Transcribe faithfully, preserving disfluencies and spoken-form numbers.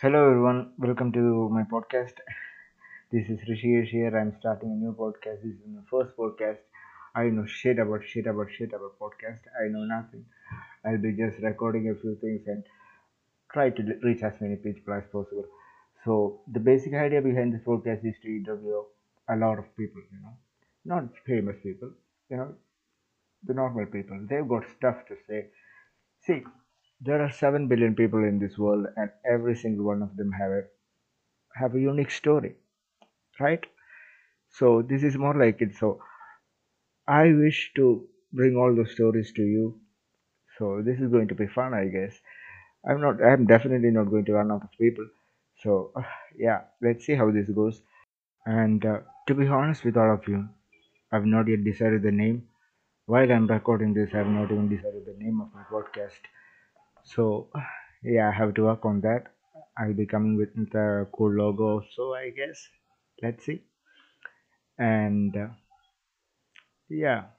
Hello everyone, welcome to my podcast. This is Rishi Shiyar. I'm starting a new podcast. This is my first podcast. I know shit about shit about shit about podcast. I know nothing. I'll be just recording a few things and try to l- reach as many people as possible. So the basic idea behind this podcast is to interview a lot of people, you know, not famous people, you know, the normal people. They've got stuff to say. See, there are seven billion people in this world, and every single one of them have a have a unique story, right? So this is more like it. So I wish to bring all those stories to you. So this is going to be fun, I guess. I'm not. I'm definitely not going to run out of people. So yeah, let's see how this goes. And uh, to be honest with all of you, I've not yet decided the name. While I'm recording this, I've not even decided the name of my podcast. So yeah, I have to work on that. I'll be coming with the cool logo also, I guess. Let's see. And uh, yeah,